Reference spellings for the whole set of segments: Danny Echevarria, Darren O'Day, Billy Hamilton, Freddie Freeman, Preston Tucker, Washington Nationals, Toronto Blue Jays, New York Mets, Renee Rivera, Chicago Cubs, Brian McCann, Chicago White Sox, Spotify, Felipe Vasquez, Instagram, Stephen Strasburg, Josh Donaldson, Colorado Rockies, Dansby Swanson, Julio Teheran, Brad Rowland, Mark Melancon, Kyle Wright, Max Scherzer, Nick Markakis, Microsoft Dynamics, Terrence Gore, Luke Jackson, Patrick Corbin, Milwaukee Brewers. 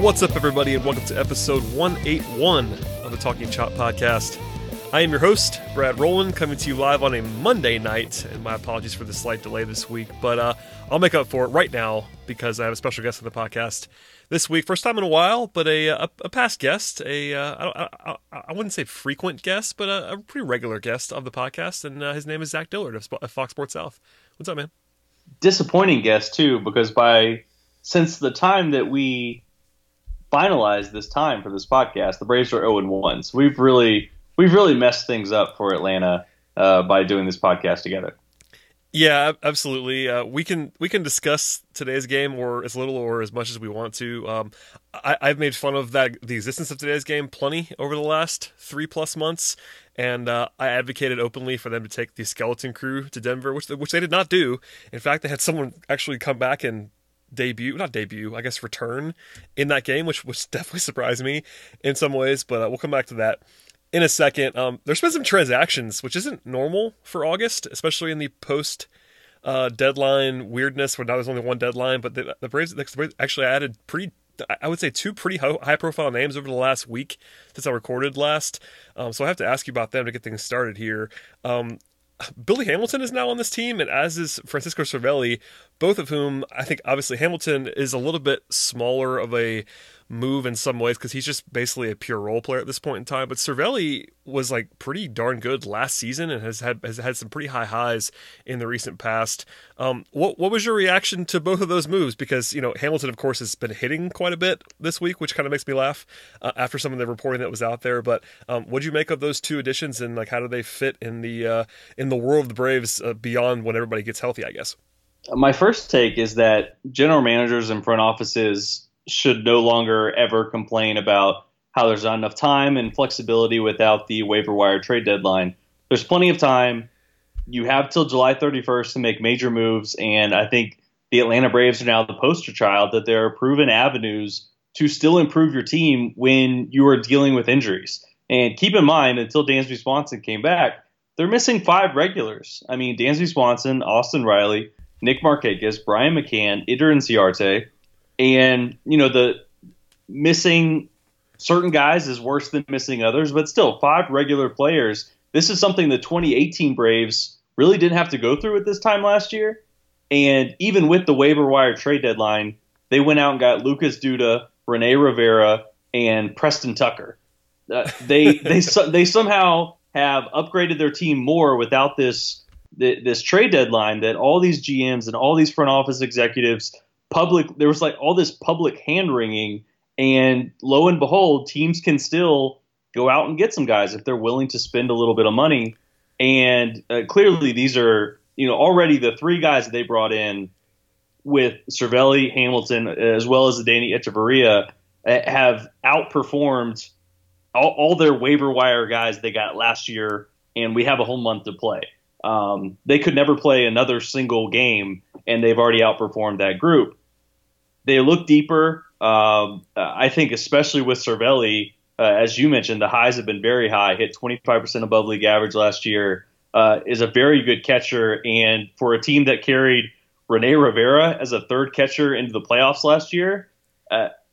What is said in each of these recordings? What's up, everybody, and welcome to episode 181 of the Talking Chop Podcast. I am your host, Brad Rowland, coming to you live on a Monday night, and my apologies for the slight delay this week, but I'll make up for it right now because I have a special guest on the podcast this week. First time in a while, but a past guest, I wouldn't say frequent guest, but a pretty regular guest of the podcast, and his name is Zach Dillard of Fox Sports South. What's up, man? Disappointing guest, too, because since the time that we finalized this time for this podcast, the Braves are 0-1. So we've really messed things up for Atlanta by doing this podcast together. Yeah, absolutely. We can discuss today's game or as little or as much as we want to. I've made fun of the existence of today's game plenty over the last 3+ months, and I advocated openly for them to take the skeleton crew to Denver, which they did not do. In fact, they had someone actually come back and return in that game, which definitely surprised me in some ways, but we'll come back to that in a second. There's been some transactions, which isn't normal for August, especially in the post deadline weirdness where now there's only one deadline, but the Braves actually added two pretty high profile names over the last week since I recorded last. So I have to ask you about them to get things started here. Billy Hamilton is now on this team, and as is Francisco Cervelli, both of whom, I think, obviously Hamilton is a little bit smaller of a move in some ways because he's just basically a pure role player at this point in time. But Cervelli was like pretty darn good last season and has had some pretty high highs in the recent past. What was your reaction to both of those moves? Because, you know, Hamilton, of course, has been hitting quite a bit this week, which kind of makes me laugh after some of the reporting that was out there. But what do you make of those two additions, and like how do they fit in the world of the Braves beyond when everybody gets healthy, I guess? My first take is that general managers and front offices should no longer ever complain about how there's not enough time and flexibility without the waiver wire trade deadline. There's plenty of time. You have till July 31st to make major moves, and I think the Atlanta Braves are now the poster child that there are proven avenues to still improve your team when you are dealing with injuries. And keep in mind, until Dansby Swanson came back, they're missing 5 regulars. I mean, Dansby Swanson, Austin Riley, Nick Markakis, Brian McCann, Ender Inciarte. And, you know, the missing certain guys is worse than missing others, but still 5 regular players. This is something the 2018 Braves really didn't have to go through at this time last year. And even with the waiver wire trade deadline, they went out and got Lucas Duda, Renee Rivera, and Preston Tucker. They somehow have upgraded their team more without this trade deadline that all these GMs and all these front office executives – there was like all this public hand wringing, and lo and behold, teams can still go out and get some guys if they're willing to spend a little bit of money. And clearly, these are, you know, already the 3 guys that they brought in with Cervelli, Hamilton, as well as Danny Echevarria have outperformed all their waiver wire guys they got last year, and we have a whole month to play. They could never play another single game, and they've already outperformed that group. They look deeper. I think especially with Cervelli, as you mentioned, the highs have been very high, hit 25% above league average last year, is a very good catcher. And for a team that carried Renee Rivera as a 3rd catcher into the playoffs last year,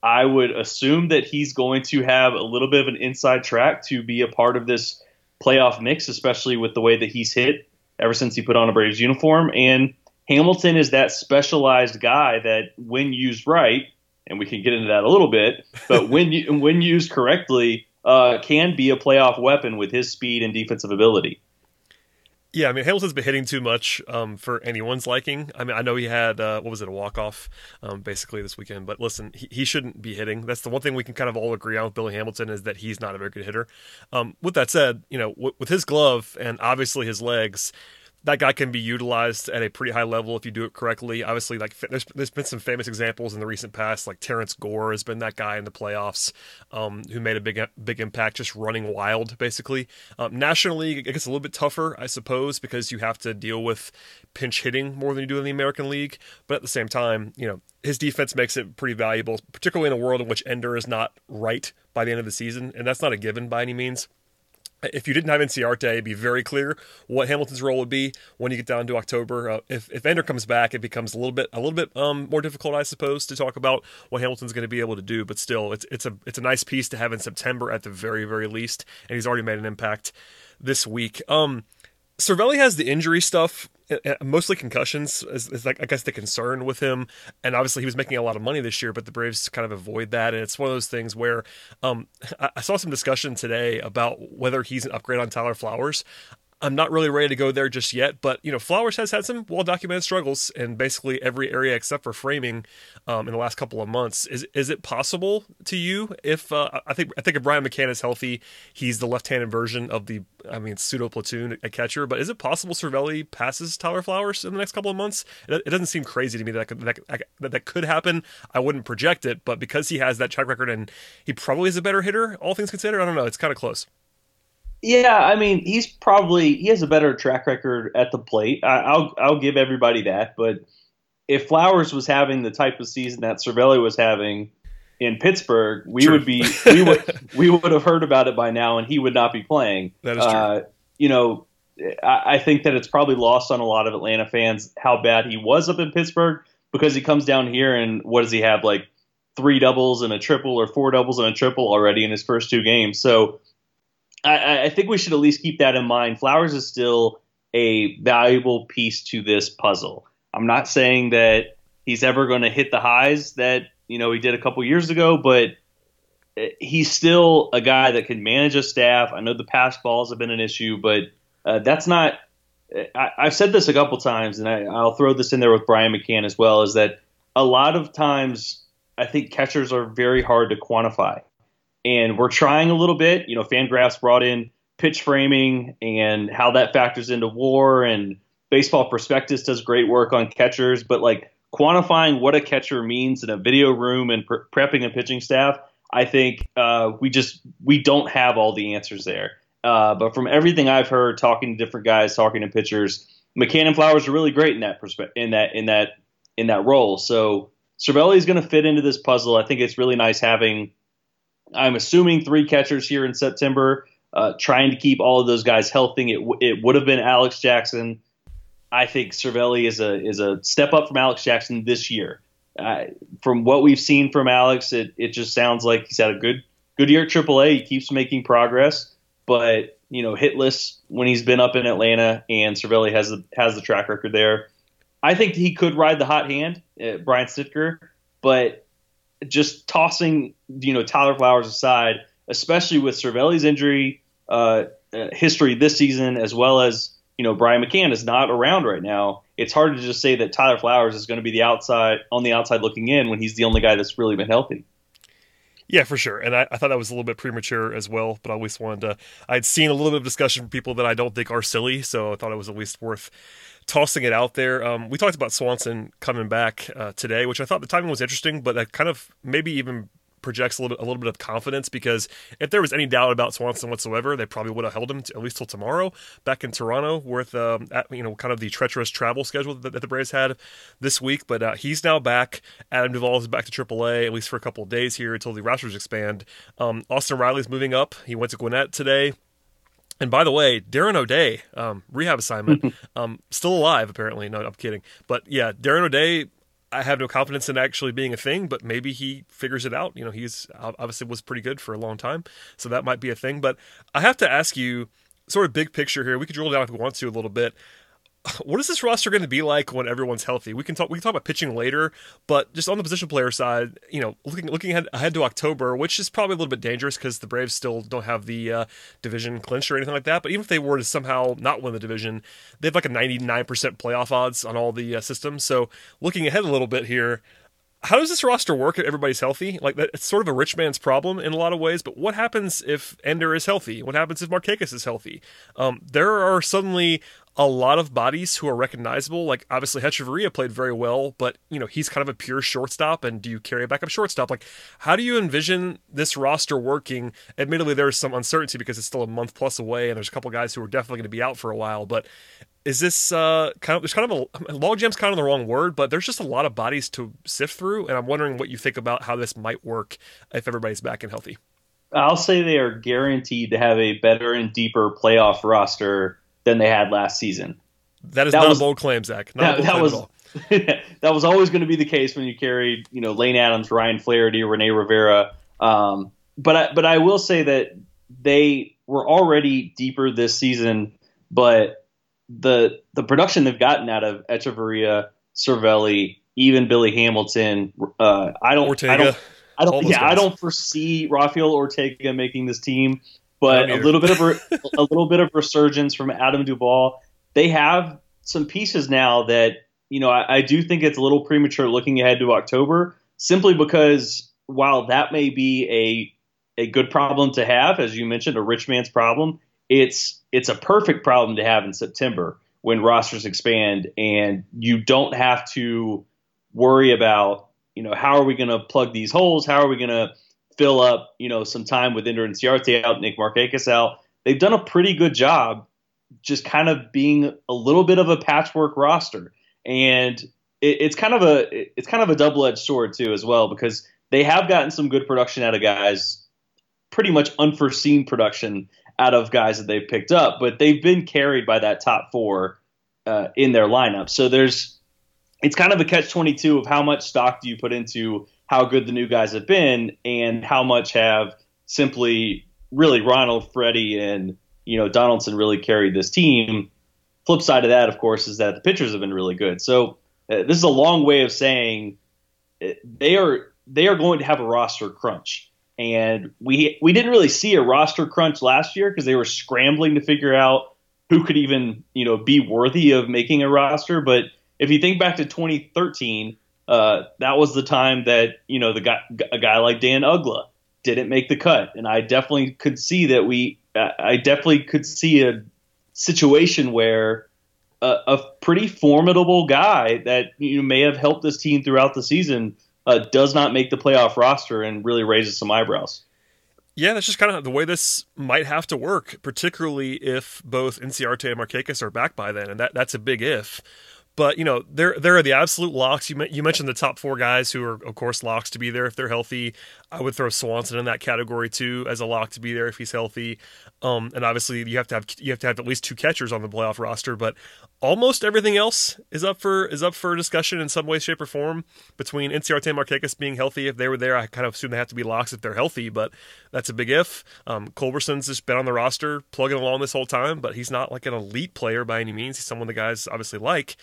I would assume that he's going to have a little bit of an inside track to be a part of this playoff mix, especially with the way that he's hit ever since he put on a Braves uniform. And Hamilton is that specialized guy that, when used right, and we can get into that a little bit, but when used correctly, can be a playoff weapon with his speed and defensive ability. Yeah, I mean, Hamilton's been hitting too much for anyone's liking. I mean, I know he had, a walk-off basically this weekend. But listen, he shouldn't be hitting. That's the one thing we can kind of all agree on with Billy Hamilton is that he's not a very good hitter. With that said, you know, with his glove and obviously his legs, that guy can be utilized at a pretty high level if you do it correctly. Obviously, like there's been some famous examples in the recent past, like Terrence Gore has been that guy in the playoffs who made a big impact just running wild, basically. National League, it gets a little bit tougher, I suppose, because you have to deal with pinch hitting more than you do in the American League. But at the same time, you know, his defense makes it pretty valuable, particularly in a world in which Ender is not right by the end of the season, and that's not a given by any means. If you didn't have Inciarte, it'd be very clear what Hamilton's role would be when you get down to October. If Ender comes back, it becomes a little bit more difficult, I suppose, to talk about what Hamilton's going to be able to do. But still, it's a nice piece to have in September at the very, very least. And he's already made an impact this week. Cervelli has the injury stuff, mostly concussions is like, I guess, the concern with him. And obviously he was making a lot of money this year, but the Braves kind of avoid that. And it's one of those things where I saw some discussion today about whether he's an upgrade on Tyler Flowers. I'm not really ready to go there just yet, but you know, Flowers has had some well-documented struggles in basically every area except for framing in the last couple of months. Is it possible to you if I think if Brian McCann is healthy, he's the left-handed version of the pseudo platoon at catcher. But is it possible Cervelli passes Tyler Flowers in the next couple of months? It doesn't seem crazy to me that could happen. I wouldn't project it, but because he has that track record and he probably is a better hitter, all things considered, I don't know. It's kind of close. Yeah, I mean, he has a better track record at the plate. I'll give everybody that. But if Flowers was having the type of season that Cervelli was having in Pittsburgh, we would have heard about it by now, and he would not be playing. That is true. You know, I think that it's probably lost on a lot of Atlanta fans how bad he was up in Pittsburgh, because he comes down here and what does he have, like 3 doubles and a triple or 4 doubles and a triple already in his first 2 games? So I think we should at least keep that in mind. Flowers is still a valuable piece to this puzzle. I'm not saying that he's ever going to hit the highs that, you know, he did a couple years ago, but he's still a guy that can manage a staff. I know the pass balls have been an issue, but that's not – I've said this a couple times, and I'll throw this in there with Brian McCann as well, is that a lot of times I think catchers are very hard to quantify. And we're trying a little bit. You know, FanGraphs brought in pitch framing and how that factors into WAR, and Baseball Prospectus does great work on catchers. But, like, quantifying what a catcher means in a video room and prepping a pitching staff, I think we don't have all the answers there. But from everything I've heard, talking to different guys, talking to pitchers, McCann and Flowers are really great in that in that role. So Cervelli is going to fit into this puzzle. I think it's really nice having, I'm assuming, 3 catchers here in September, trying to keep all of those guys healthy. It would have been Alex Jackson. I think Cervelli is a step up from Alex Jackson this year. From what we've seen from Alex, it just sounds like he's had a good year at AAA. He keeps making progress, but you know, hitless when he's been up in Atlanta, and Cervelli has the track record there. I think he could ride the hot hand, Brian Sitker, but just tossing, you know, Tyler Flowers aside, especially with Cervelli's injury history this season, as well as, you know, Brian McCann is not around right now, it's hard to just say that Tyler Flowers is going to be on the outside looking in when he's the only guy that's really been healthy. Yeah, for sure. And I thought that was a little bit premature as well, but I always wanted to, I'd seen a little bit of discussion from people that I don't think are silly, so I thought it was at least worth tossing it out there. We talked about Swanson coming back today, which I thought the timing was interesting, but that kind of maybe even projects a little bit of confidence, because if there was any doubt about Swanson whatsoever, they probably would have held him at least till tomorrow back in Toronto with kind of the treacherous travel schedule that the Braves had this week. But he's now back. Adam Duvall is back to AAA at least for a couple of days here until the rosters expand. Austin Riley's moving up. He went to Gwinnett today. And by the way, Darren O'Day, rehab assignment, still alive apparently. No, I'm kidding. But yeah, Darren O'Day, I have no confidence in actually being a thing, but maybe he figures it out. You know, he's obviously was pretty good for a long time, so that might be a thing. But I have to ask you, sort of big picture here, we could drill down if we want to a little bit. what is this roster going to be like when everyone's healthy? We can talk about pitching later, but just on the position player side, you know, looking ahead to October, which is probably a little bit dangerous because the Braves still don't have the division clinched or anything like that. But even if they were to somehow not win the division, they have like a 99% playoff odds on all the systems. So looking ahead a little bit here, how does this roster work if everybody's healthy? Like, it's sort of a rich man's problem in a lot of ways, but what happens if Ender is healthy? What happens if Markakis is healthy? There are suddenly a lot of bodies who are recognizable. Like, obviously, Echevarria played very well, but, you know, he's kind of a pure shortstop, and do you carry a backup shortstop? Like, how do you envision this roster working? Admittedly, there's some uncertainty because it's still a month plus away, and there's a couple guys who are definitely going to be out for a while, but is this there's kind of a logjam's kind of the wrong word, but there's just a lot of bodies to sift through, and I'm wondering what you think about how this might work if everybody's back and healthy. I'll say they are guaranteed to have a better and deeper playoff roster than they had last season. That was not a bold claim, Zach. That was always going to be the case when you carried, you know, Lane Adams, Ryan Flaherty, Renee Rivera. But I will say that they were already deeper this season, but the production they've gotten out of Echevarria, Cervelli, even Billy Hamilton, I don't foresee Rafael Ortega making this team. But a little bit of resurgence from Adam Duvall. They have some pieces now that, you know, I do think it's a little premature looking ahead to October, simply because while that may be a good problem to have, as you mentioned, a rich man's problem, it's a perfect problem to have in September when rosters expand and you don't have to worry about, you know, how are we going to plug these holes? How are we going to fill up, you know, some time with Ender Inciarte out, Nick Markakis out. They've done a pretty good job just kind of being a little bit of a patchwork roster. And it's kind of a double-edged sword too as well, because they have gotten some good production out of guys, pretty much unforeseen production out of guys that they've picked up, but they've been carried by that top four in their lineup. So it's kind of a catch-22 of how much stock do you put into how good the new guys have been and how much have simply really Ronald, Freddie, and, you know, Donaldson really carried this team. Flip side of that, of course, is that the pitchers have been really good. So this is a long way of saying they are going to have a roster crunch. And we didn't really see a roster crunch last year because they were scrambling to figure out who could even, you know, be worthy of making a roster. But if you think back to 2013, that was the time that, you know, a guy like Dan Ugla didn't make the cut. And I definitely could see that I definitely could see a situation where a pretty formidable guy that, you know, may have helped this team throughout the season does not make the playoff roster and really raises some eyebrows. Yeah, that's just kind of the way this might have to work, particularly if both Inciarte and Markakis are back by then. And that's a big if. But, you know, there are the absolute locks. You mentioned the top four guys who are, of course, locks to be there if they're healthy. I would throw Swanson in that category, too, as a lock to be there if he's healthy. And obviously, you have to have at least two catchers on the playoff roster. But almost everything else is up for discussion in some way, shape, or form between Inciarte and Markakis being healthy. If they were there, I kind of assume they have to be locks if they're healthy. But that's a big if. Culberson's just been on the roster, plugging along this whole time. But he's not like an elite player by any means. He's someone the guys obviously like.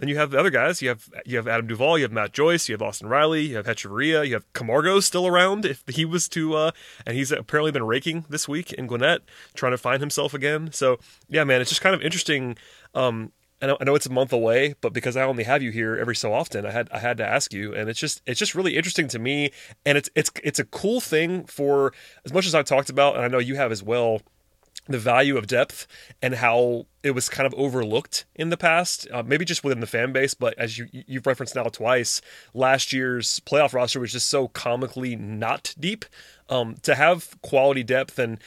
Then you have the other guys. You have Adam Duvall, you have Matt Joyce, you have Austin Riley, you have Echevarria, you have Camargo still around if he was to, and he's apparently been raking this week in Gwinnett, trying to find himself again. So, yeah, man, it's just kind of interesting. And I know it's a month away, but because I only have you here every so often, I had to ask you, and it's just really interesting to me, and it's a cool thing for as much as I've talked about, and I know you have as well, the value of depth and how it was kind of overlooked in the past, maybe just within the fan base, but as you've referenced now twice, last year's playoff roster was just so comically not deep. To have quality depth, and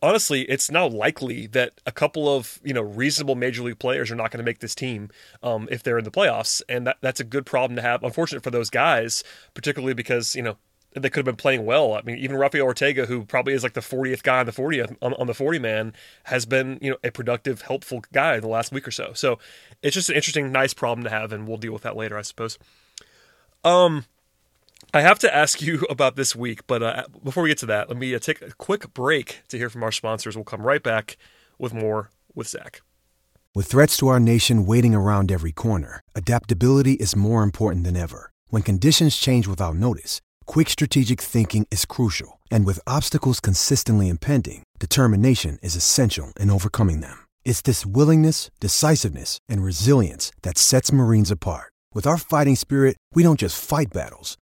honestly, it's now likely that a couple of, you know, reasonable major league players are not going to make this team if they're in the playoffs, and that's a good problem to have. Unfortunate for those guys, particularly because, you know, they could have been playing well. I mean, even Rafael Ortega, who probably is like the 40th guy on the 40 man, has been, you know, a productive, helpful guy in the last week or so. So it's just an interesting, nice problem to have, and we'll deal with that later, I suppose. I have to ask you about this week, but before we get to that, let me take a quick break to hear from our sponsors. We'll come right back with more with Zach. With threats to our nation waiting around every corner, adaptability is more important than ever. When conditions change without notice, quick strategic thinking is crucial, and with obstacles consistently impending, determination is essential in overcoming them. It's this willingness, decisiveness, and resilience that sets Marines apart. With our fighting spirit, we don't just fight battles,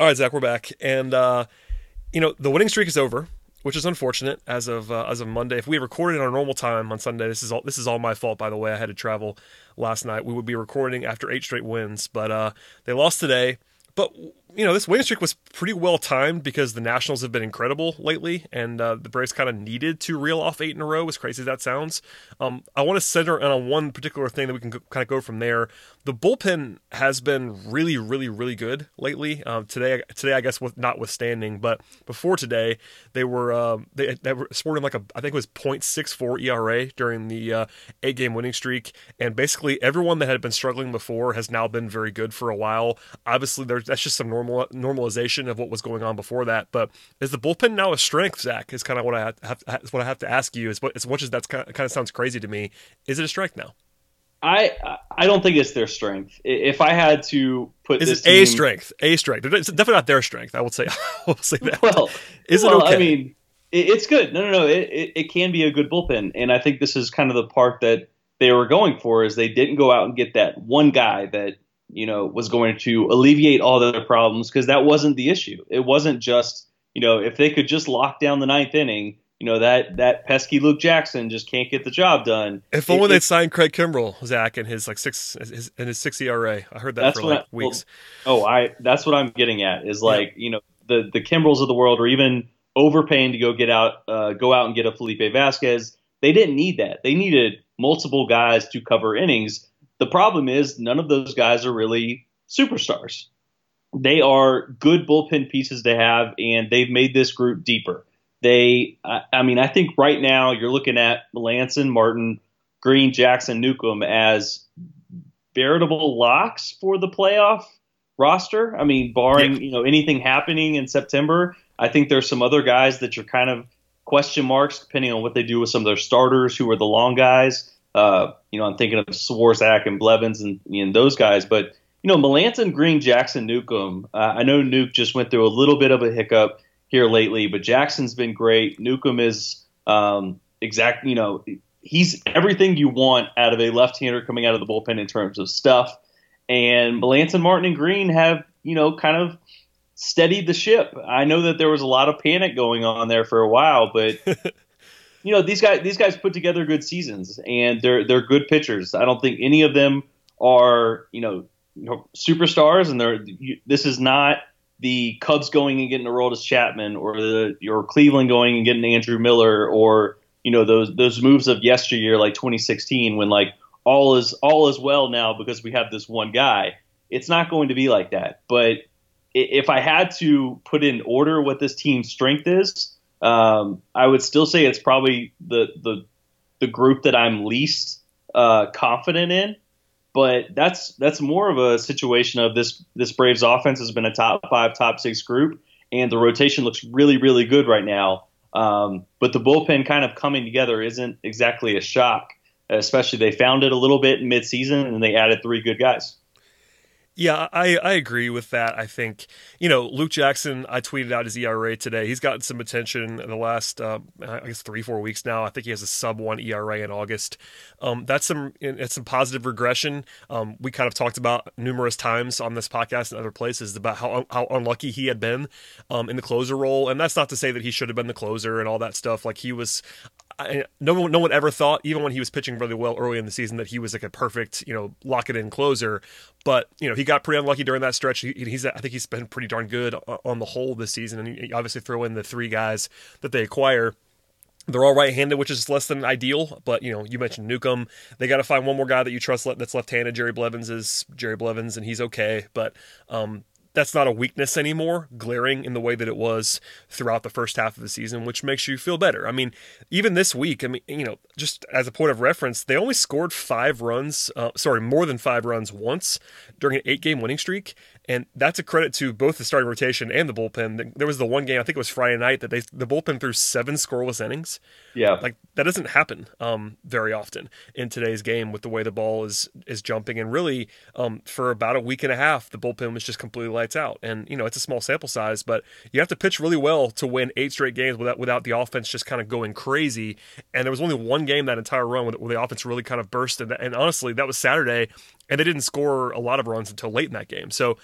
All right, Zach, we're back, and the winning streak is over, which is unfortunate as of Monday. If we had recorded in our normal time on Sunday, this is all my fault, by the way. I had to travel last night. We would be recording after 8 straight wins, but they lost today. But this winning streak was pretty well timed because the Nationals have been incredible lately, and the Braves kind of needed to reel off 8 in a row, as crazy as that sounds. I want to center on one particular thing that we can kind of go from there. The bullpen has been really, really, really good lately. Today, I guess, notwithstanding, but before today, they were they were sporting I think it was .64 ERA during the 8-game winning streak, and basically everyone that had been struggling before has now been very good for a while. Obviously, that's just some normalization of what was going on before that. But is the bullpen now a strength, Zach? Is kind of what I have to ask you. As much as that's kind of sounds crazy to me, is it a strength now? I don't think it's their strength. If I had to put this team, a strength. It's definitely not their strength. I would say. That. Well, is it okay? I mean, it's good. No. It can be a good bullpen, and I think this is kind of the part that they were going for. Is they didn't go out and get that one guy that was going to alleviate all their problems, because that wasn't the issue. It wasn't just, if they could just lock down the ninth inning, that pesky Luke Jackson just can't get the job done. If only they'd signed Craig Kimbrell, Zach, and his 6 ERA. I heard that for weeks. That's what I'm getting at is the Kimbrels of the world, or even overpaying to go out and get a Felipe Vasquez. They didn't need that. They needed multiple guys to cover innings. The problem is none of those guys are really superstars. They are good bullpen pieces to have, and they've made this group deeper. I think right now you're looking at Melancon, Martin, Green, Jackson, Newcomb as veritable locks for the playoff roster. I mean, barring anything happening in September, I think there's some other guys that you're kind of question marks depending on what they do with some of their starters who are the long guys. I'm thinking of Swarzak and Blevins and those guys. But, Melancon, Green, Jackson, Newcomb. I know Nuke just went through a little bit of a hiccup here lately, but Jackson's been great. Newcomb is he's everything you want out of a left-hander coming out of the bullpen in terms of stuff. And Melancon, Martin, and Green have, kind of steadied the ship. I know that there was a lot of panic going on there for a while, but – these guys put together good seasons, and they're good pitchers. I don't think any of them are superstars, and this is not the Cubs going and getting Aroldis Chapman or or Cleveland going and getting Andrew Miller or those moves of yesteryear like 2016 when all is well now because we have this one guy. It's not going to be like that. But if I had to put in order what this team's strength is, I would still say it's probably the group that I'm least confident in, but that's more of a situation of this Braves offense has been a top 5, top 6 group, and the rotation looks really, really good right now. But the bullpen kind of coming together isn't exactly a shock, especially they found it a little bit in midseason and they added 3 good guys. Yeah, I agree with that. I think, Luke Jackson, I tweeted out his ERA today. He's gotten some attention in the last, 3-4 weeks now. I think he has a sub-1 ERA in August. That's some positive regression. We kind of talked about numerous times on this podcast and other places about how unlucky he had been in the closer role. And that's not to say that he should have been the closer and all that stuff. Like he was... No one ever thought, even when he was pitching really well early in the season, that he was like a perfect, lock it in closer. But he got pretty unlucky during that stretch. I think he's been pretty darn good on the whole this season. And you obviously throw in the three guys that they acquire. They're all right-handed, which is less than ideal, but you mentioned Newcomb. They got to find one more guy that you trust that's left-handed. Jerry Blevins, and he's okay, but that's not a weakness anymore, glaring in the way that it was throughout the first half of the season, which makes you feel better. I mean, even this week, just as a point of reference, they only scored more than 5 runs once during an 8-game winning streak. And that's a credit to both the starting rotation and the bullpen. There was the one game, I think it was Friday night, that the bullpen threw 7 scoreless innings. Yeah. Like, that doesn't happen very often in today's game with the way the ball is jumping. And really, for about a week and a half, the bullpen was just completely lights out. And, it's a small sample size, but you have to pitch really well to win 8 straight games without the offense just kind of going crazy. And there was only one game that entire run where the offense really kind of burst. And honestly, that was Saturday. And they didn't score a lot of runs until late in that game. So,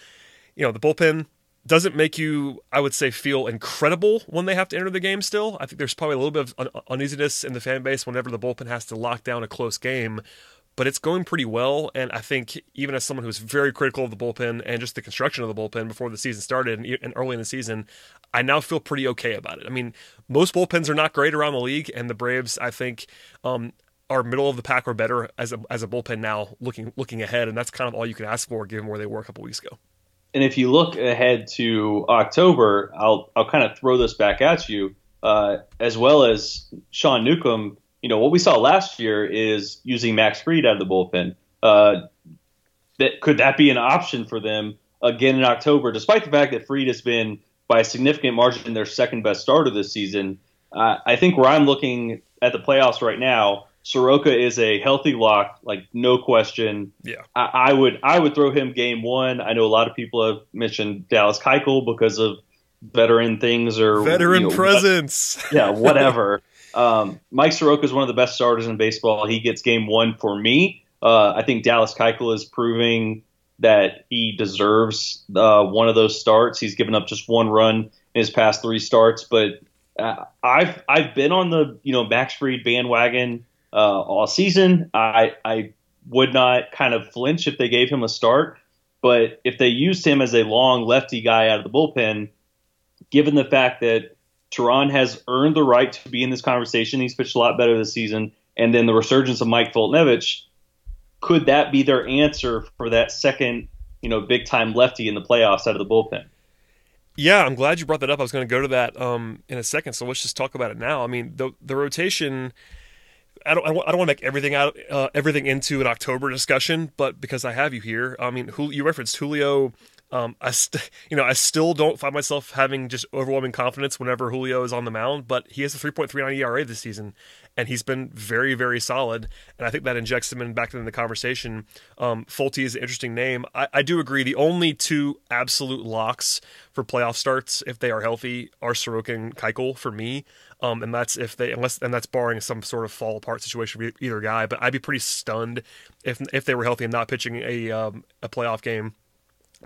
the bullpen doesn't make you, I would say, feel incredible when they have to enter the game still. I think there's probably a little bit of uneasiness in the fan base whenever the bullpen has to lock down a close game. But it's going pretty well, and I think even as someone who's very critical of the bullpen and just the construction of the bullpen before the season started and early in the season, I now feel pretty okay about it. I mean, most bullpens are not great around the league, and the Braves, I think, are middle of the pack or better as a bullpen now looking ahead, and that's kind of all you can ask for given where they were a couple weeks ago. And if you look ahead to October, I'll kind of throw this back at you, as well as Sean Newcomb. What we saw last year is using Max Fried out of the bullpen. Could that be an option for them again in October, despite the fact that Fried has been, by a significant margin, their second-best starter this season? I think where I'm looking at the playoffs right now, Soroka is a healthy lock, like no question. Yeah, I would throw him game one. I know a lot of people have mentioned Dallas Keuchel because of veteran things or veteran presence. Whatever. Mike Soroka is one of the best starters in baseball. He gets game one for me. I think Dallas Keuchel is proving that he deserves one of those starts. He's given up just 1 run in his past 3 starts, but I've been on the Max Fried bandwagon all season. I would not kind of flinch if they gave him a start, but if they used him as a long lefty guy out of the bullpen, given the fact that Teheran has earned the right to be in this conversation, he's pitched a lot better this season, and then the resurgence of Mike Foltynewicz, could that be their answer for that second, big-time lefty in the playoffs out of the bullpen? Yeah, I'm glad you brought that up. I was going to go to that in a second, so let's just talk about it now. I mean, the rotation... I don't want to make everything into an October discussion, but because I have you here, I mean, you referenced Julio. I still don't find myself having just overwhelming confidence whenever Julio is on the mound, but he has a 3.39 ERA this season, and he's been very, very solid, and I think that injects him back into the conversation. Folty is an interesting name. I do agree. The only 2 absolute locks for playoff starts, if they are healthy, are Soroka and Keuchel for me. And that's that's barring some sort of fall apart situation for either guy. But I'd be pretty stunned if they were healthy and not pitching a playoff game.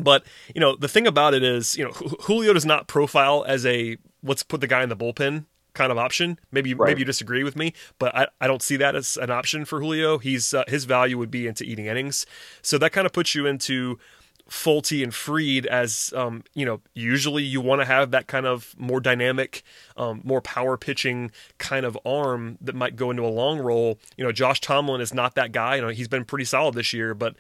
But the thing about it is, Julio does not profile as a let's put the guy in the bullpen kind of option. Maybe you disagree with me, but I don't see that as an option for Julio. He's his value would be into eating innings. So that kind of puts you into Folty and Fried as, usually you want to have that kind of more dynamic, more power pitching kind of arm that might go into a long roll. Josh Tomlin is not that guy. He's been pretty solid this year, but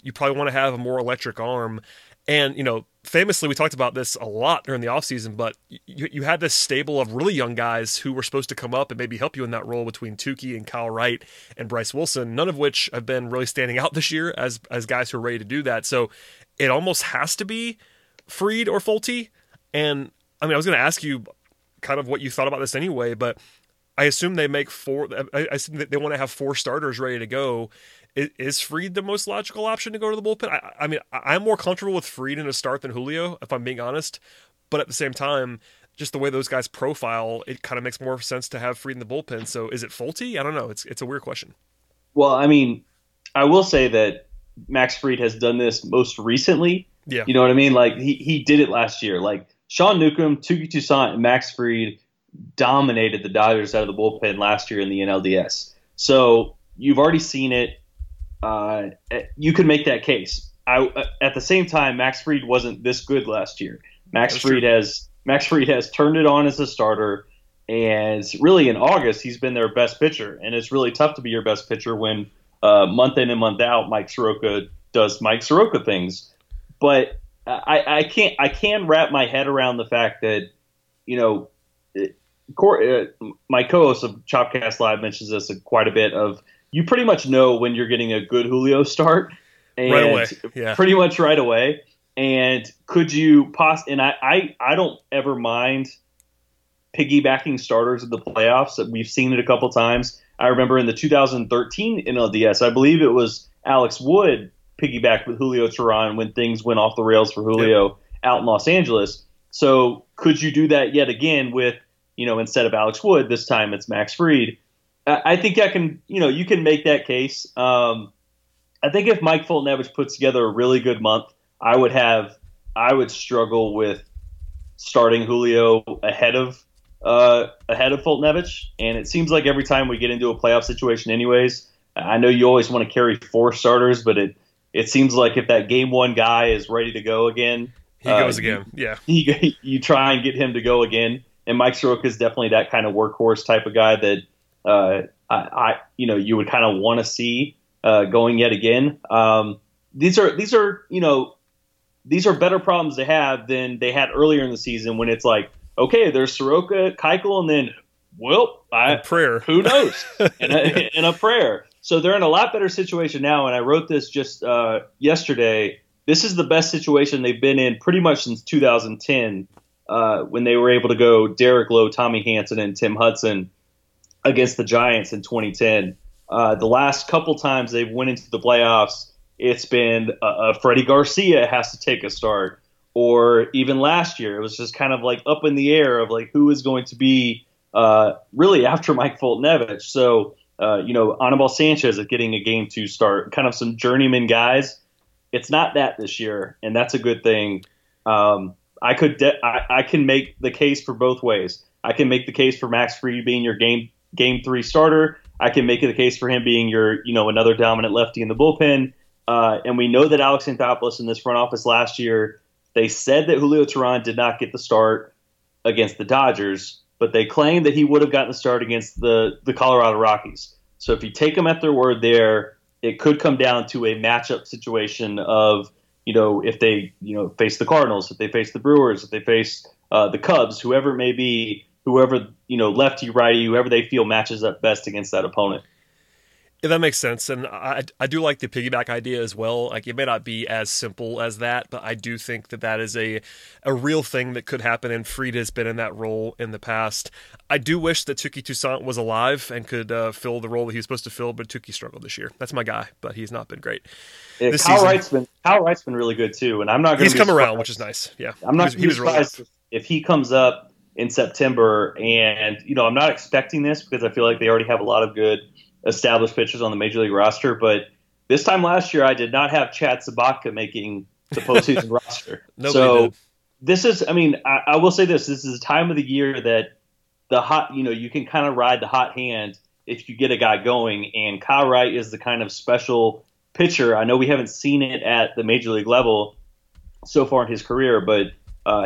you probably want to have a more electric arm. And, famously, we talked about this a lot during the offseason, but you had this stable of really young guys who were supposed to come up and maybe help you in that role between Tukey and Kyle Wright and Bryce Wilson, none of which have been really standing out this year as guys who are ready to do that. So it almost has to be Fried or Folty. And, I was going to ask you kind of what you thought about this anyway, but I assume they make 4 – I assume that they want to have 4 starters ready to go. Is Fried the most logical option to go to the bullpen? I'm more comfortable with Fried in a start than Julio, if I'm being honest. But at the same time, just the way those guys profile, it kind of makes more sense to have Fried in the bullpen. So is it Folty? I don't know. It's a weird question. Well, I will say that Max Fried has done this most recently. Yeah. You know what I mean? Like, he did it last year. Like, Sean Newcomb, Tukey Toussaint, and Max Fried dominated the Dodgers out of the bullpen last year in the NLDS. So you've already seen it. You can make that case. At the same time, Max Fried wasn't this good last year. Max Fried has turned it on as a starter, and really in August he's been their best pitcher. And it's really tough to be your best pitcher when month in and month out Mike Soroka does Mike Soroka things. But I can wrap my head around the fact that, you know, my co-host of Chopcast Live mentions this quite a bit. Of you pretty much know when you're getting a good Julio start, and right away. Yeah. Pretty much right away. And could you possibly? And I don't ever mind piggybacking starters in the playoffs. We've seen it a couple times. I remember in the 2013 NLDS, I believe it was Alex Wood piggybacked with Julio Teheran when things went off the rails for Julio out in Los Angeles. So could you do that yet again with, you know, instead of Alex Wood, this time it's Max Fried? I think I can, you know, you can make that case. I think if Mike Foltynewicz puts together a really good month, I would struggle with starting Julio ahead of Foltynewicz. And it seems like every time we get into a playoff situation anyways, I know you always want to carry four starters, but it seems like if that game one guy is ready to go again, he goes again. Yeah. You try and get him to go again. And Mike Soroka is definitely that kind of workhorse type of guy that you would kind of want to see going yet again. These are better problems to have than they had earlier in the season when it's like, okay, there's Soroka, Keuchel, and then, well, a prayer. Who knows? and a prayer. So they're in a lot better situation now. And I wrote this just yesterday. This is the best situation they've been in pretty much since 2010. When they were able to go Derek Lowe, Tommy Hansen, and Tim Hudson against the Giants in 2010. The last couple times they've went into the playoffs, it's been Freddie Garcia has to take a start. Or even last year, it was just kind of like up in the air of like who is going to be really after Mike Foltynewicz. So, Anibal Sanchez is getting a game two start, kind of some journeyman guys. It's not that this year, and that's a good thing. I can make the case for both ways. I can make the case for Max Fried being your game three starter. I can make the case for him being your, you know, another dominant lefty in the bullpen. And we know that Alex Anthopoulos in this front office last year, they said that Julio Teheran did not get the start against the Dodgers, but they claimed that he would have gotten the start against the Colorado Rockies. So if you take them at their word there, it could come down to a matchup situation of, you know, if they, you know, face the Cardinals, if they face the Brewers, if they face the Cubs, whoever it may be, whoever, you know, lefty, righty, whoever they feel matches up best against that opponent. Yeah, that makes sense. And I do like the piggyback idea as well. Like, it may not be as simple as that, but I do think that is a real thing that could happen, and Fried has been in that role in the past. I do wish that Tuki Toussaint was alive and could fill the role that he was supposed to fill, but Tuki struggled this year. That's my guy, but he's not been great. Yeah, Kyle Wright's been really good too, and I'm not going to. He's come around, which is nice. Yeah, I'm not going to be surprised if he comes up in September, and you know I'm not expecting this because I feel like they already have a lot of good established pitchers on the major league roster, but this time last year I did not have Chad Sobotka making the postseason roster. Nobody did. This is, I will say this: this is a time of the year that the hot, you know, you can kind of ride the hot hand if you get a guy going, and Kyle Wright is the kind of special pitcher. I know we haven't seen it at the major league level so far in his career, but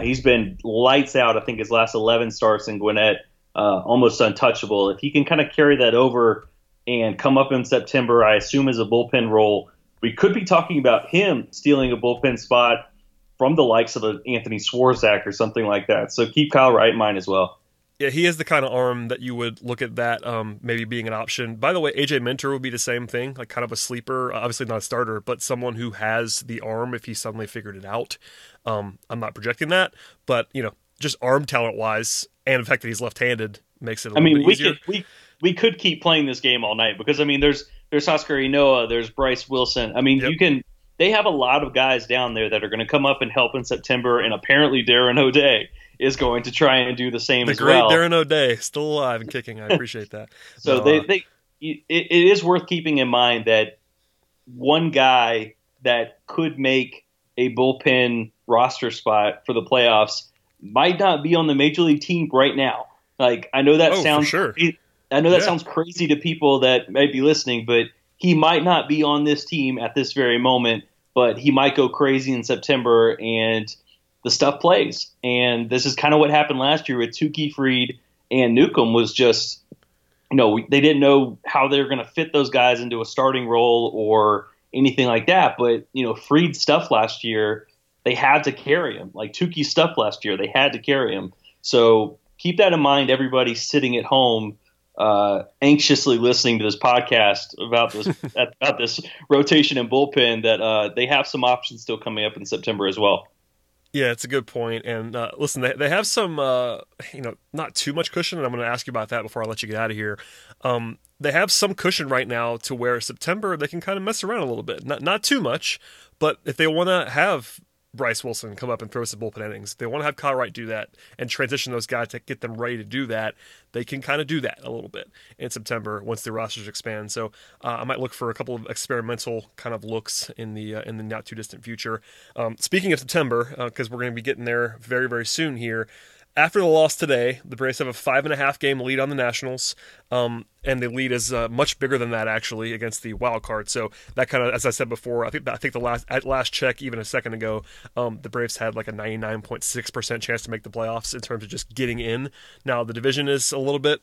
he's been lights out. I think his last 11 starts in Gwinnett, almost untouchable. If he can kind of carry that over and come up in September, I assume as a bullpen role, we could be talking about him stealing a bullpen spot from the likes of an Anthony Swarzak or something like that. So keep Kyle Wright in mind as well. Yeah, he is the kind of arm that you would look at that maybe being an option. By the way, AJ Minter would be the same thing, like kind of a sleeper, obviously not a starter, but someone who has the arm if he suddenly figured it out. I'm not projecting that, but, you know, just arm talent-wise and the fact that he's left-handed makes it a little bit easier. We could keep playing this game all night because, I mean, there's Oscar Ynoa, there's Bryce Wilson. I mean, they have a lot of guys down there that are going to come up and help in September, and apparently Darren O'Day is going to try and do the same as well. The great Darren O'Day, still alive and kicking. I appreciate that. So it is worth keeping in mind that one guy that could make a bullpen roster spot for the playoffs might not be on the major league team right now. Like, I know that sounds crazy to people that may be listening, but he might not be on this team at this very moment, but he might go crazy in September, and the stuff plays. And this is kind of what happened last year with Tukey, Fried, and Newcomb was just, you know, they didn't know how they were going to fit those guys into a starting role or anything like that. But, you know, Fried's stuff last year, they had to carry him. Like Tukey's stuff last year, they had to carry him. So keep that in mind, everybody sitting at home, anxiously listening to this podcast about this about this rotation and bullpen, that they have some options still coming up in September as well. Yeah, it's a good point. And listen, they have some, not too much cushion, and I'm going to ask you about that before I let you get out of here. They have some cushion right now to where September they can kind of mess around a little bit. Not too much, but if they want to have Bryce Wilson come up and throw some bullpen innings, if they want to have Kyle Wright do that and transition those guys to get them ready to do that, they can kind of do that a little bit in September once the rosters expand. So I might look for a couple of experimental kind of looks in the not too distant future. Speaking of September, because we're going to be getting there very, very soon here. After the loss today, the Braves have a 5.5 game lead on the Nationals, and the lead is much bigger than that actually against the wild card. So that kind of, as I said before, I think the last check even a second ago, the Braves had like a 99.6% chance to make the playoffs in terms of just getting in. Now the division is a little bit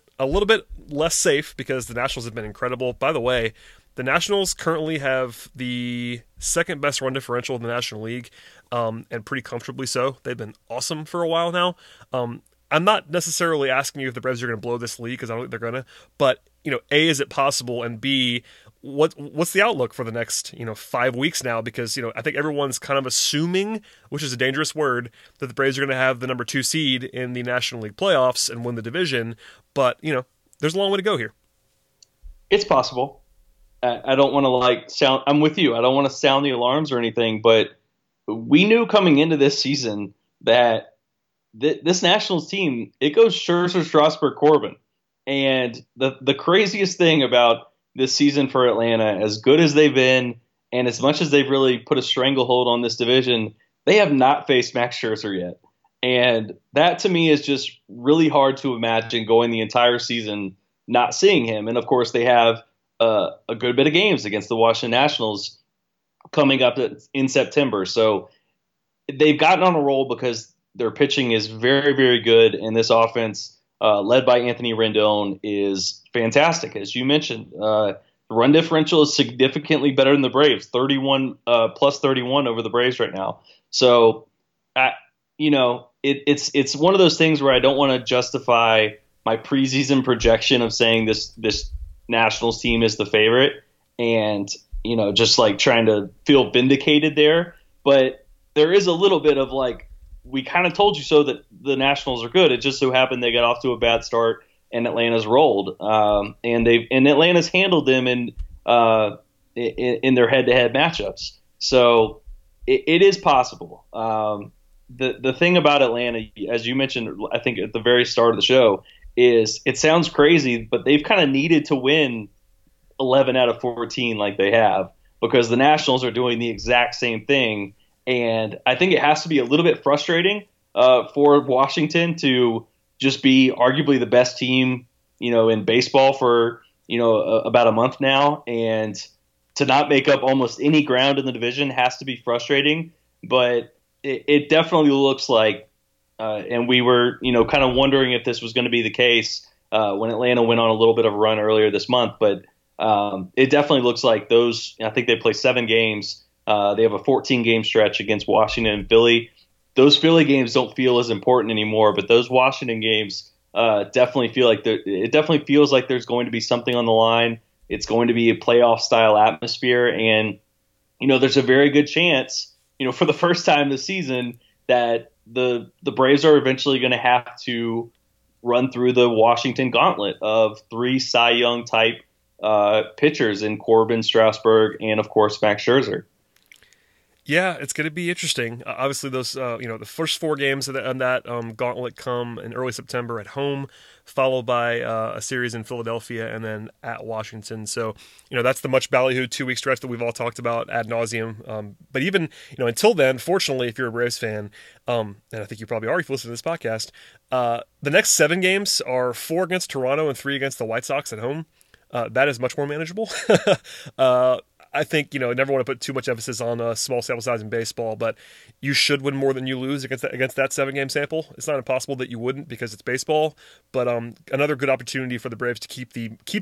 less safe because the Nationals have been incredible. By the way, the Nationals currently have the second best run differential in the National League, and pretty comfortably so. They've been awesome for a while now. I'm not necessarily asking you if the Braves are going to blow this lead, because I don't think they're going to. But, A, is it possible? And B, what's the outlook for the next 5 weeks now? Because, I think everyone's kind of assuming, which is a dangerous word, that the Braves are going to have the number 2 seed in the National League playoffs and win the division. But, there's a long way to go here. It's possible. I don't want to sound, I'm with you. I don't want to sound the alarms or anything, but we knew coming into this season that this Nationals team, it goes Scherzer, Strasburg, Corbin. And the craziest thing about this season for Atlanta, as good as they've been and as much as they've really put a stranglehold on this division, they have not faced Max Scherzer yet. And that to me is just really hard to imagine going the entire season not seeing him. And of course they have a good bit of games against the Washington Nationals coming up in September. So they've gotten on a roll because their pitching is very, very good. And this offense, led by Anthony Rendon, is fantastic. As you mentioned, the run differential is significantly better than the Braves, 31 plus 31 over the Braves right now. So, it's one of those things where I don't want to justify my preseason projection of saying this Nationals team is the favorite and, just like trying to feel vindicated there. But there is a little bit of we kind of told you so that the Nationals are good. It just so happened they got off to a bad start and Atlanta's rolled. And Atlanta's handled them in their head-to-head matchups. So it is possible. The thing about Atlanta, as you mentioned, I think at the very start of the show, is it sounds crazy, but they've kind of needed to win 11 out of 14 like they have, because the Nationals are doing the exact same thing. And I think it has to be a little bit frustrating for Washington to just be arguably the best team, in baseball for, about a month now. And to not make up almost any ground in the division has to be frustrating. But it definitely looks like, and we were, kind of wondering if this was going to be the case when Atlanta went on a little bit of a run earlier this month. But it definitely looks like those. I think they play 7 games. They have a 14-game stretch against Washington and Philly. Those Philly games don't feel as important anymore, but those Washington games definitely feel like it definitely feels like there's going to be something on the line. It's going to be a playoff-style atmosphere, and there's a very good chance, for the first time this season, that the Braves are eventually going to have to run through the Washington gauntlet of 3 Cy Young type pitchers in Corbin, Strasburg, and of course Max Scherzer. Yeah, it's going to be interesting. Obviously, those the first four games of that gauntlet come in early September at home, followed by a series in Philadelphia and then at Washington. So, that's the much ballyhooed 2-week stretch that we've all talked about ad nauseum. But even, until then, fortunately, if you're a Braves fan, and I think you probably are if you listen to this podcast, the next 7 games are 4 against Toronto and 3 against the White Sox at home. That is much more manageable. I think, never want to put too much emphasis on a small sample size in baseball, but you should win more than you lose against that 7-game sample. It's not impossible that you wouldn't because it's baseball, but another good opportunity for the Braves to keep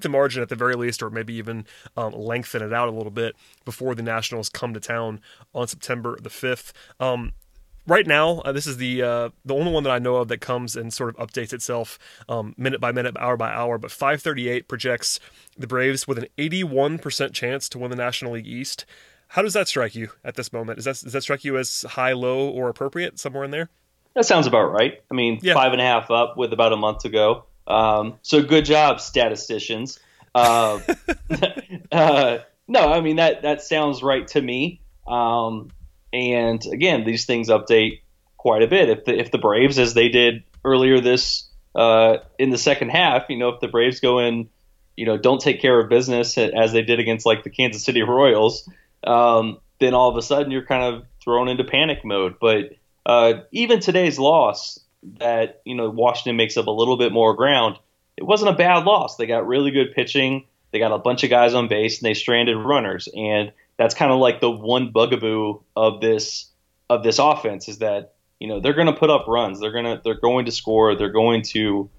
the margin at the very least, or maybe even lengthen it out a little bit before the Nationals come to town on September the 5th. Right now, this is the only one that I know of that comes and sort of updates itself minute by minute, hour by hour. But 538 projects the Braves with an 81% chance to win the National League East. How does that strike you at this moment? Does that strike you as high, low, or appropriate, somewhere in there? That sounds about right. I mean, yeah. 5.5 up with about a month to go. So good job, statisticians. No, I mean, that sounds right to me. And again, these things update quite a bit. If the Braves, as they did earlier this in the second half, if the Braves go in, don't take care of business as they did against like the Kansas City Royals, then all of a sudden you're kind of thrown into panic mode. But even today's loss, that Washington makes up a little bit more ground, it wasn't a bad loss. They got really good pitching. They got a bunch of guys on base, and they stranded runners. And that's kind of like the one bugaboo of this offense, is that they're going to put up runs, they're going to score, they're going to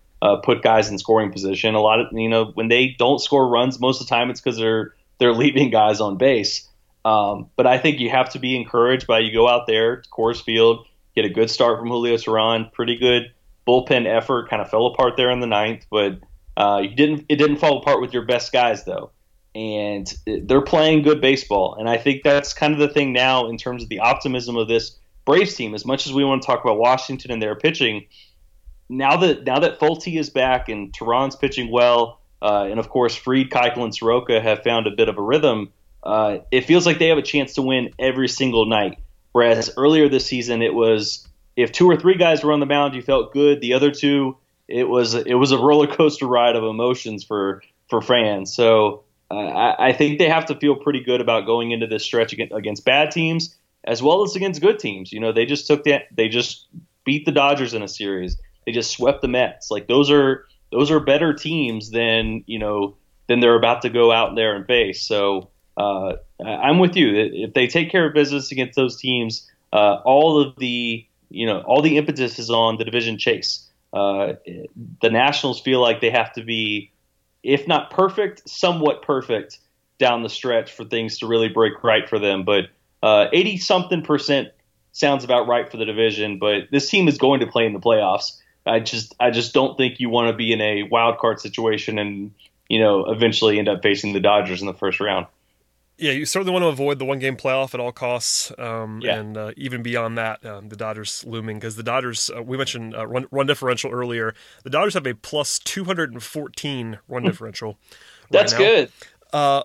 put guys in scoring position. A lot of when they don't score runs, most of the time it's because they're leaving guys on base. But I think you have to be encouraged by, you go out there to Coors Field, get a good start from Julio Teheran, pretty good bullpen effort, kind of fell apart there in the ninth, but it didn't fall apart with your best guys though. And they're playing good baseball. And I think that's kind of the thing now in terms of the optimism of this Braves team. As much as we want to talk about Washington and their pitching, now that Folty is back and Teheran's pitching well, and of course Fried, Keuchel, and Soroka have found a bit of a rhythm, it feels like they have a chance to win every single night. Whereas earlier this season, it was if 2 or 3 guys were on the mound, you felt good. The other two, it was a roller coaster ride of emotions for fans. So I think they have to feel pretty good about going into this stretch against bad teams as well as against good teams. They just beat the Dodgers in a series. They just swept the Mets. Like those are better teams than they're about to go out there and face. So I'm with you. If they take care of business against those teams, all the impetus is on the division chase. The Nationals feel like they have to be, if not perfect, somewhat perfect down the stretch for things to really break right for them. But 80-something percent sounds about right for the division, but this team is going to play in the playoffs. I just don't think you want to be in a wild card situation and, eventually end up facing the Dodgers in the first round. Yeah, you certainly want to avoid the one-game playoff at all costs, and even beyond that, the Dodgers looming. Because the Dodgers, we mentioned run differential earlier. The Dodgers have a plus 214 run differential. That's right now. Good.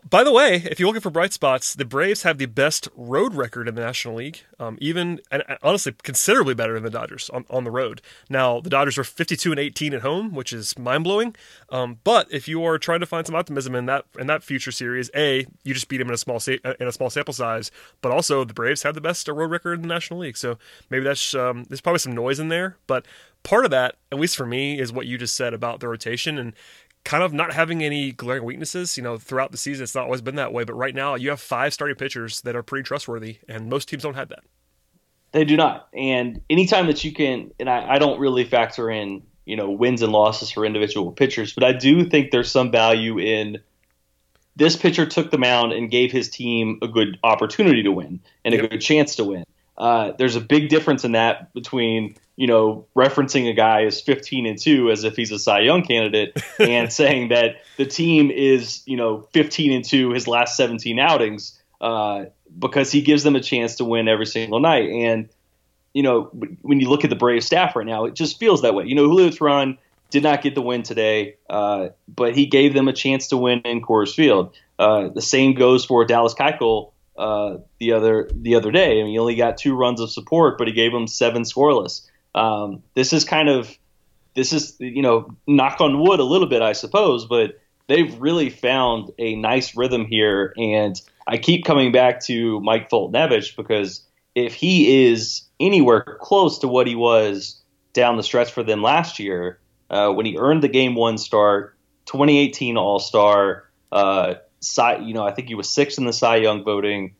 By the way, if you're looking for bright spots, the Braves have the best road record in the National League, and honestly, considerably better than the Dodgers on the road. Now, the Dodgers are 52-18 at home, which is mind-blowing. But if you are trying to find some optimism in that future series, A, you just beat them in a small sample size, but also the Braves have the best road record in the National League. So maybe that's there's probably some noise in there. But part of that, at least for me, is what you just said about the rotation and kind of not having any glaring weaknesses. Throughout the season, it's not always been that way. But right now, you have 5 starting pitchers that are pretty trustworthy, and most teams don't have that. They do not. And anytime that you can, and I don't really factor in, wins and losses for individual pitchers, but I do think there's some value in this pitcher took the mound and gave his team a good opportunity to win and a good chance to win. There's a big difference in that between referencing a guy as 15-2 as if he's a Cy Young candidate and saying that the team is 15-2 his last 17 outings because he gives them a chance to win every single night. And when you look at the Braves staff right now, it just feels that way. Julio Teheran did not get the win today, but he gave them a chance to win in Coors Field. The same goes for Dallas Keuchel. the other day. I mean, he only got 2 runs of support, but he gave him 7 scoreless. This is, you know, knock on wood a little bit, I suppose, but they've really found a nice rhythm here. And I keep coming back to Mike Foltynewicz, because if he is anywhere close to what he was down the stretch for them last year, when he earned the game 1 start, 2018 All-Star, you know, I think he was 6th in the Cy Young voting,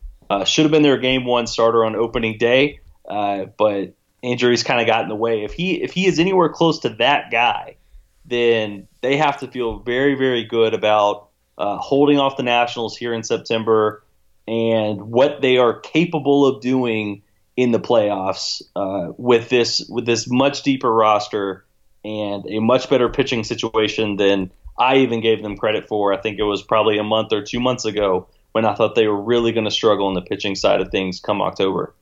should have been their game 1 starter on opening day, but injuries kind of got in the way. If he is anywhere close to that guy, then they have to feel very, very good about holding off the Nationals here in September and what they are capable of doing in the playoffs with this much deeper roster and a much better pitching situation than I even gave them credit for. I think it was probably a month or 2 months ago when I thought they were really going to struggle on the pitching side of things come October.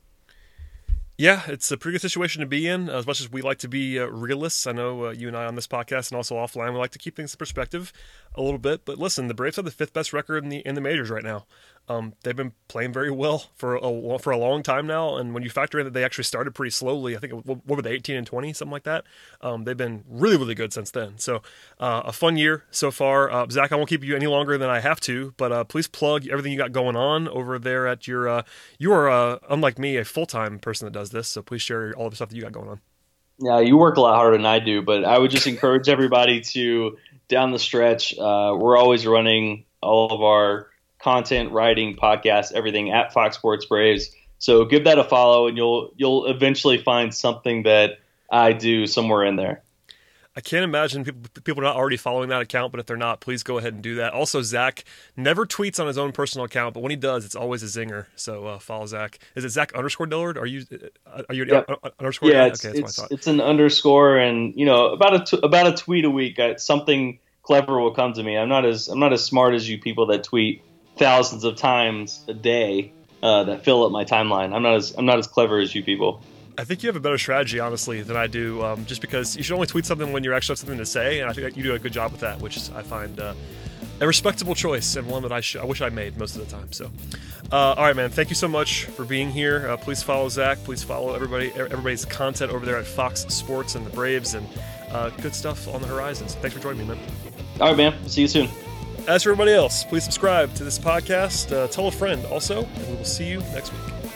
Yeah, it's a pretty good situation to be in. As much as we like to be realists, I know you and I on this podcast and also offline, we like to keep things in perspective a little bit. But listen, the Braves have the 5th best record in the majors right now. They've been playing very well for a long time now, and when you factor in that they actually started pretty slowly, I think what were they, 18 and 20, something like that. They've been really, really good since then. So a fun year so far. Zach, I won't keep you any longer than I have to, but please plug everything you got going on over there at your. You are unlike me, a full-time person that does this, so please share all the stuff that you got going on. Yeah, you work a lot harder than I do, but I would just encourage everybody to down the stretch. We're always running all of our content, writing, podcasts, everything at Fox Sports Braves. So give that a follow, and you'll eventually find something that I do somewhere in there. I can't imagine people not already following that account, but if they're not, please go ahead and do that. Also, Zach never tweets on his own personal account, but when he does, it's always a zinger. So follow Zach. Is it Zach _Dillard? Are you yep. _? Yeah, it's, okay, that's what I thought. It's an _ and you know about a tweet a week. Something clever will come to me. I'm not as smart as you people that tweet thousands of times a day that fill up my timeline. I'm not as clever as you people. I think you have a better strategy, honestly, than I do, just because you should only tweet something when you actually have something to say, and I think you do a good job with that, which I find a respectable choice and one that I wish I made most of the time. So, all right, man, thank you so much for being here. Please follow Zach. Please follow everybody's content over there at Fox Sports and the Braves, and good stuff on the horizon. So thanks for joining me, man. All right, man. See you soon. As for everybody else, please subscribe to this podcast. Tell a friend also, and we will see you next week.